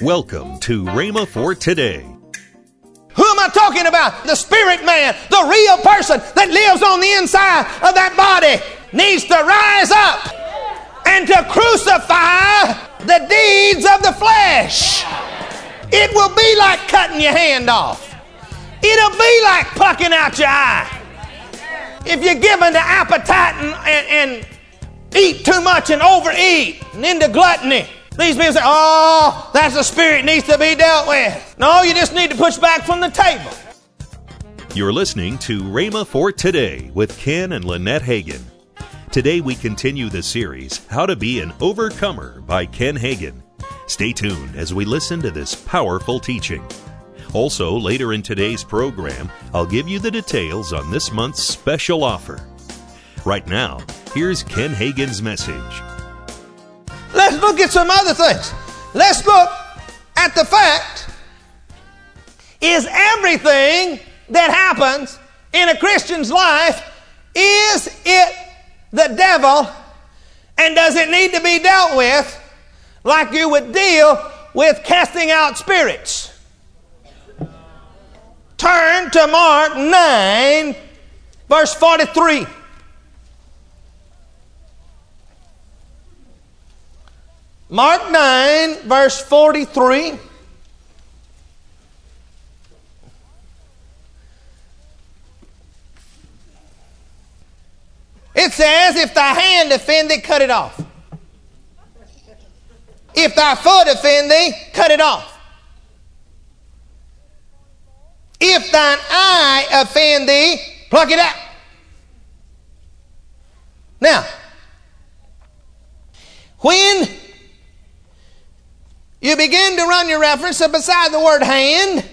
Welcome to Rhema for Today. Who am I talking about? The spirit man, the real person that lives on the inside of that body needs to rise up and to crucify the deeds of the flesh. It will be like cutting your hand off. It'll be like plucking out your eye. If you're given to appetite and eat too much and overeat and into gluttony, these people say, oh, that's the spirit needs to be dealt with. No, you just need to push back from the table. You're listening to Rhema for Today with Ken and Lynette Hagin. Today we continue the series, How to Be an Overcomer by Ken Hagin. Stay tuned as we listen to this powerful teaching. Also, later in today's program, I'll give you the details on this month's special offer. Right now, here's Ken Hagin's message. Let's look at some other things. Let's look at the fact, is everything that happens in a Christian's life, is it the devil, and does it need to be dealt with like you would deal with casting out spirits? Turn to Mark 9, verse 43. Mark 9, verse 43. It says, if thy hand offend thee, cut it off. If thy foot offend thee, cut it off. If thine eye offend thee, pluck it out. Now, when you begin to run your reference, so beside the word hand,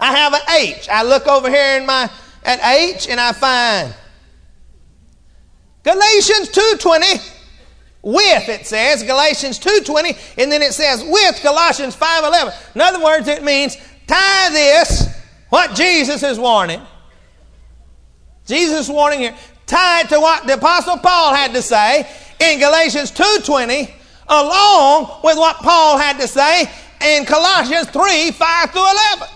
I have an H. I look over here at H and I find Galatians 2:20. With, it says, Galatians 2:20, and then it says with Colossians 5:11. In other words, it means tie this. What Jesus is warning. Jesus is warning here. Tied to what the Apostle Paul had to say in Galatians 2:20, along with what Paul had to say in Colossians 3:5 through 11.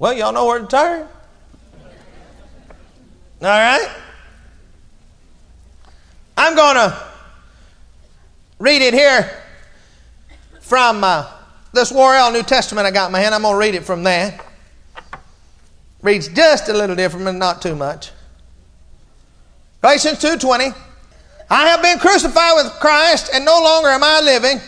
Well, y'all know where to turn. All right? I'm going to read it here from this Wariel New Testament I got in my hand. I'm going to read it from there. Reads just a little different, but not too much. Galatians 2:20. I have been crucified with Christ, and no longer am I living,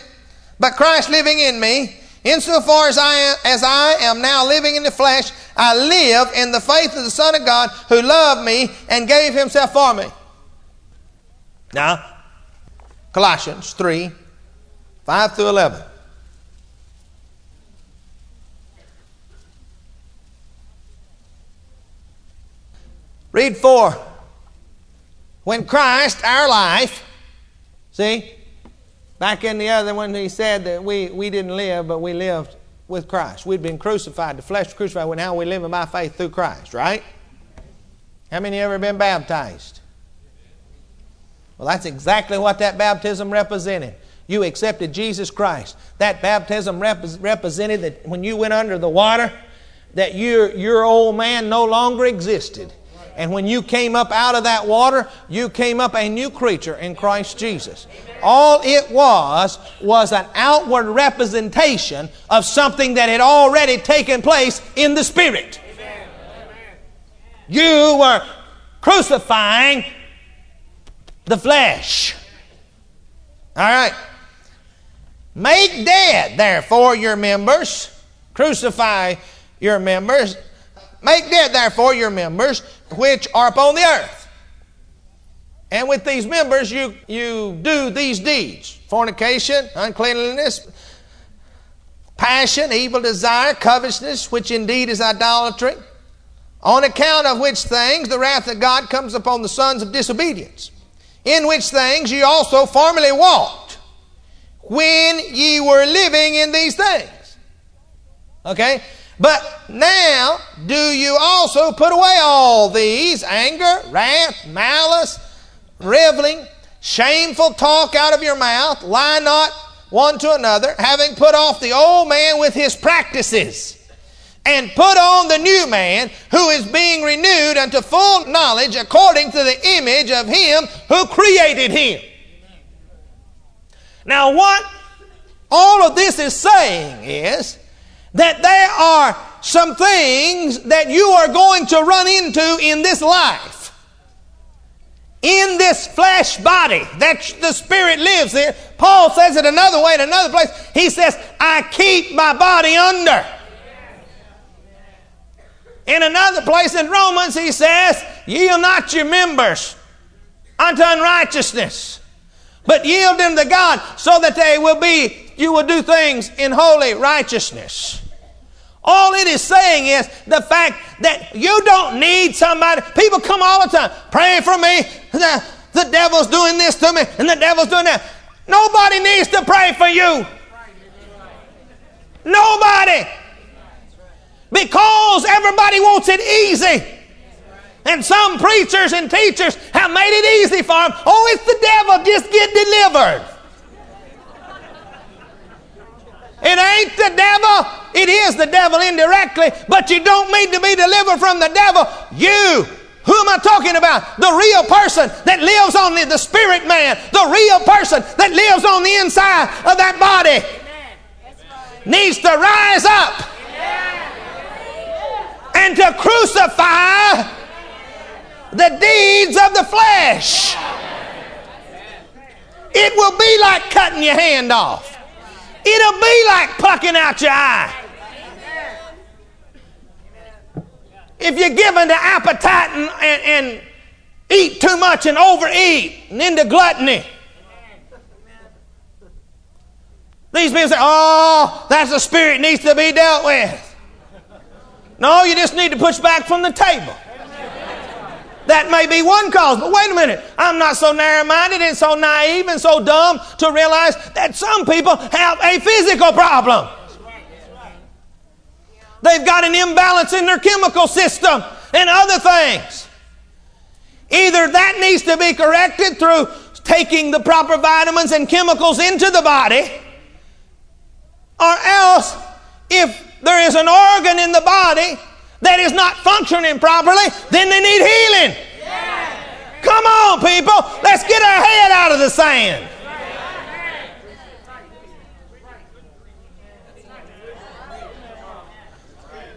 but Christ living in me. Insofar as I am now living in the flesh, I live in the faith of the Son of God, who loved me and gave himself for me. Now, Colossians 3:5 through 11. Read 4. When Christ, our life, see, back in the other one, he said that we didn't live, but we lived with Christ. We'd been crucified, the flesh crucified, and now we live by faith through Christ, right? How many ever been baptized? Well, that's exactly what that baptism represented. You accepted Jesus Christ. That baptism represented that when you went under the water, that your old man no longer existed. And when you came up out of that water, you came up a new creature in Christ Jesus. All it was an outward representation of something that had already taken place in the Spirit. You were crucifying the flesh. All right. Make dead, therefore, your members. Crucify your members. Make dead, therefore, your members which are upon the earth. And with these members you do these deeds. Fornication, uncleanliness, passion, evil desire, covetousness, which indeed is idolatry. On account of which things the wrath of God comes upon the sons of disobedience. In which things you also formerly walked when ye were living in these things. Okay? But now do you also put away all these, anger, wrath, malice, reveling, shameful talk out of your mouth, lie not one to another, having put off the old man with his practices, and put on the new man, who is being renewed unto full knowledge according to the image of him who created him. Now, what all of this is saying is that there are some things that you are going to run into in this life, in this flesh body that the Spirit lives in. Paul says it another way in another place. He says, I keep my body under. In another place in Romans, he says, yield not your members unto unrighteousness, but yield them to God, so that they will be, you will do things in holy righteousness. All it is saying is the fact that you don't need somebody. People come all the time, pray for me, the devil's doing this to me, and the devil's doing that. Nobody needs to pray for you. Nobody. Because everybody wants it easy. And some preachers and teachers have made it easy for them. Oh, it's the devil. Just get delivered. It ain't the devil. It is the devil indirectly, but you don't need to be delivered from the devil. You, who am I talking about? The real person that lives on the spirit man, the real person that lives on the inside of that body needs to rise up and to crucify the deeds of the flesh. It will be like cutting your hand off. It'll be like plucking out your eye. If you're given to appetite and eat too much and overeat and into gluttony. These people say, oh, that's the spirit needs to be dealt with. No, you just need to push back from the table. That may be one cause, but wait a minute. I'm not so narrow-minded and so naive and so dumb to realize that some people have a physical problem. They've got an imbalance in their chemical system and other things. Either that needs to be corrected through taking the proper vitamins and chemicals into the body, or else if there is an organ in the body that is not functioning properly, then they need healing. Yeah. Come on, people. Let's get our head out of the sand.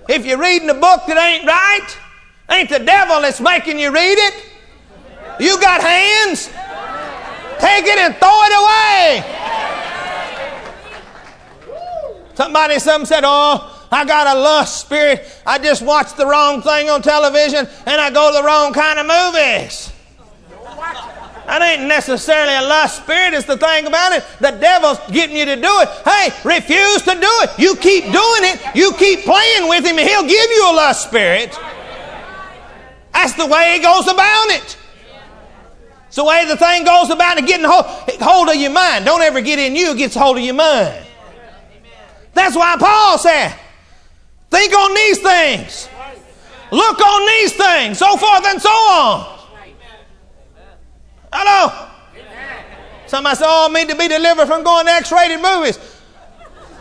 If you're reading a book that ain't right, ain't the devil that's making you read it. You got hands. Take it and throw it away. Some said, oh, I got a lust spirit. I just watch the wrong thing on television and I go to the wrong kind of movies. That ain't necessarily a lust spirit. It's the thing about it. The devil's getting you to do it. Hey, refuse to do it. You keep doing it. You keep playing with him and he'll give you a lust spirit. That's the way he goes about it. It's the way the thing goes about it, getting hold of your mind. Don't ever get in you. It gets hold of your mind. That's why Paul said, think on these things. Look on these things. So forth and so on. Hello. Somebody said, oh, I need to be delivered from going to X-rated movies.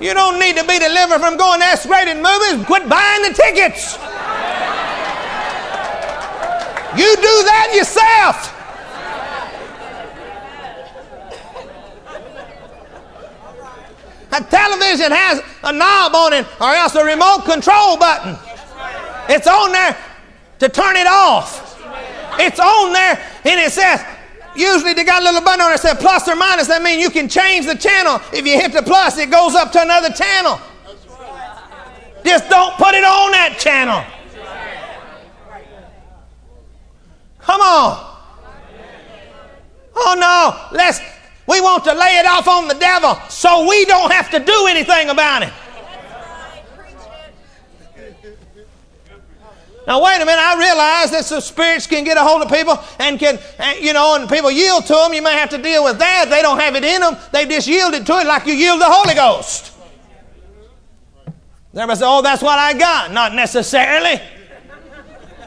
You don't need to be delivered from going to X-rated movies. Quit buying the tickets. You do that yourself. A television has a knob on it, or else a remote control button. It's on there to turn it off. It's on there, and it says, usually they got a little button on it that says plus or minus. That means you can change the channel. If you hit the plus, it goes up to another channel. Just don't put it on that channel. Come on. Oh, no. We want to lay it off on the devil so we don't have to do anything about it. Now, wait a minute. I realize that some spirits can get a hold of people and can, and people yield to them. You may have to deal with that. They don't have it in them. They just yielded to it like you yield the Holy Ghost. Everybody says, oh, that's what I got. Not necessarily.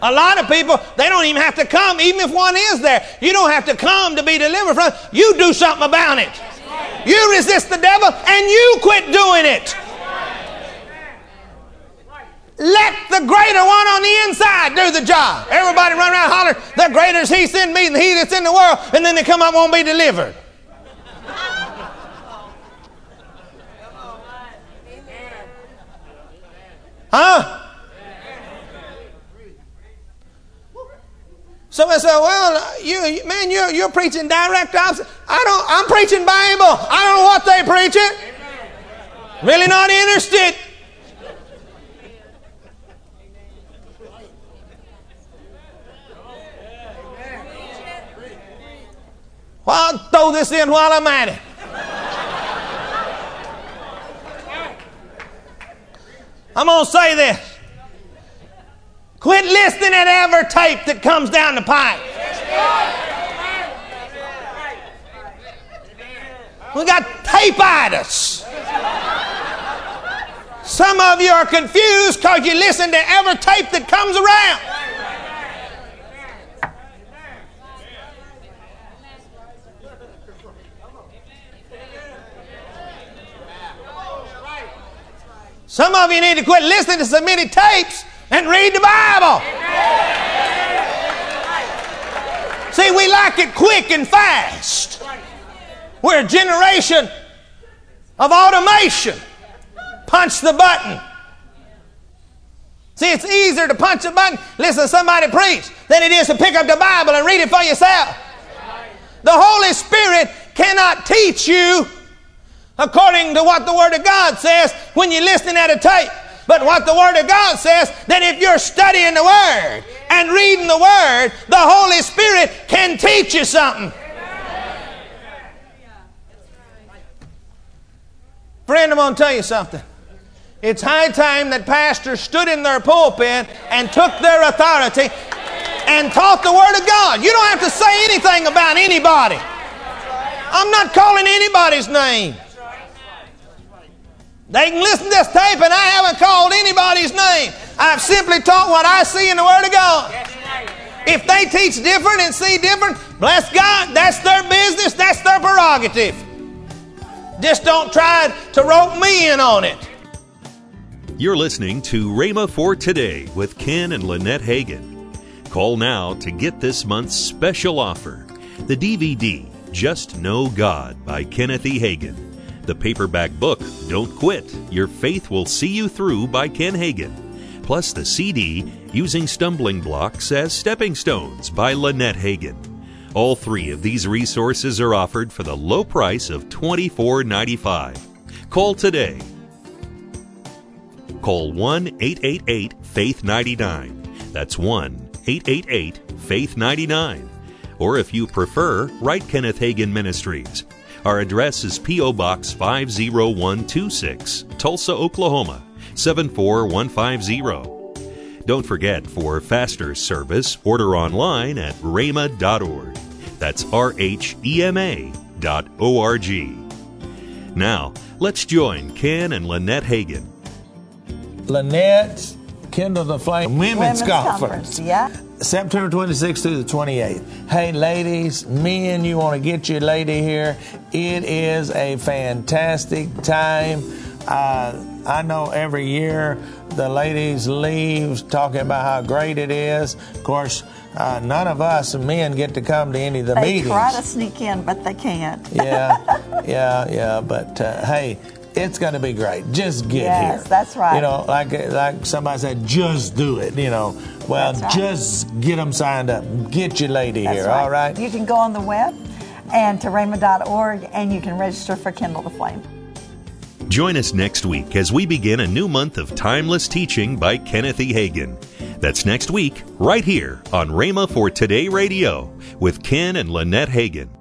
A lot of people, they don't even have to come, even if one is there. You don't have to come to be delivered from. You do something about it. You resist the devil and you quit doing it. Let the greater one on the inside do the job. Everybody run around hollering, the greater is he sent me and he that's in the world, and then they come up and won't be delivered. Huh? Somebody said, well, you're preaching direct opposite. I'm preaching Bible. I don't know what they preaching. Really not interested. Well, I'll throw this in while I'm at it. I'm going to say this. Quit listening to every tape that comes down the pipe. We got tapeitis. Some of you are confused because you listen to every tape that comes around. Some of you need to quit listening to so many tapes and read the Bible. Amen. See, we like it quick and fast. We're a generation of automation. Punch the button. See, it's easier to punch a button, listen to somebody preach, than it is to pick up the Bible and read it for yourself. The Holy Spirit cannot teach you according to what the Word of God says when you're listening at a tape. But what the Word of God says, that if you're studying the Word and reading the Word, the Holy Spirit can teach you something. Friend, I'm going to tell you something. It's high time that pastors stood in their pulpit and took their authority and taught the Word of God. You don't have to say anything about anybody. I'm not calling anybody's name. They can listen to this tape and I haven't called anybody's name. I've simply taught what I see in the Word of God. If they teach different and see different, bless God, that's their business, that's their prerogative. Just don't try to rope me in on it. You're listening to Rhema for Today with Ken and Lynette Hagin. Call now to get this month's special offer, the DVD, Just Know God by Kenneth E. Hagin. The paperback book, Don't Quit, Your Faith Will See You Through by Ken Hagin. Plus the CD, Using Stumbling Blocks as Stepping Stones by Lynette Hagin. All three of these resources are offered for the low price of $24.95. Call today. Call 1-888-FAITH-99. That's 1-888-FAITH-99. Or if you prefer, write Kenneth Hagin Ministries. Our address is P.O. Box 50126, Tulsa, Oklahoma, 74150. Don't forget, for faster service, order online at rhema.org. That's rhema.org. Now, let's join Ken and Lynette Hagin. Lynette's Kindle the Flame Women's Conference. Yeah. September 26th through the 28th. Hey, ladies, men, you want to get your lady here. It is a fantastic time. I know every year the ladies leave talking about how great it is. Of course, none of us men get to come to any of the meetings. They try to sneak in, but they can't. Yeah. But, hey, it's going to be great. Just get here. Yes, that's right. You know, like somebody said, just do it, you know. Well, right. Just get them signed up. Get your lady that's here, right. All right? You can go on the web and to rhema.org, and you can register for Kindle the Flame. Join us next week as we begin a new month of timeless teaching by Kenneth E. Hagin. That's next week, right here on Rhema for Today Radio with Ken and Lynette Hagin.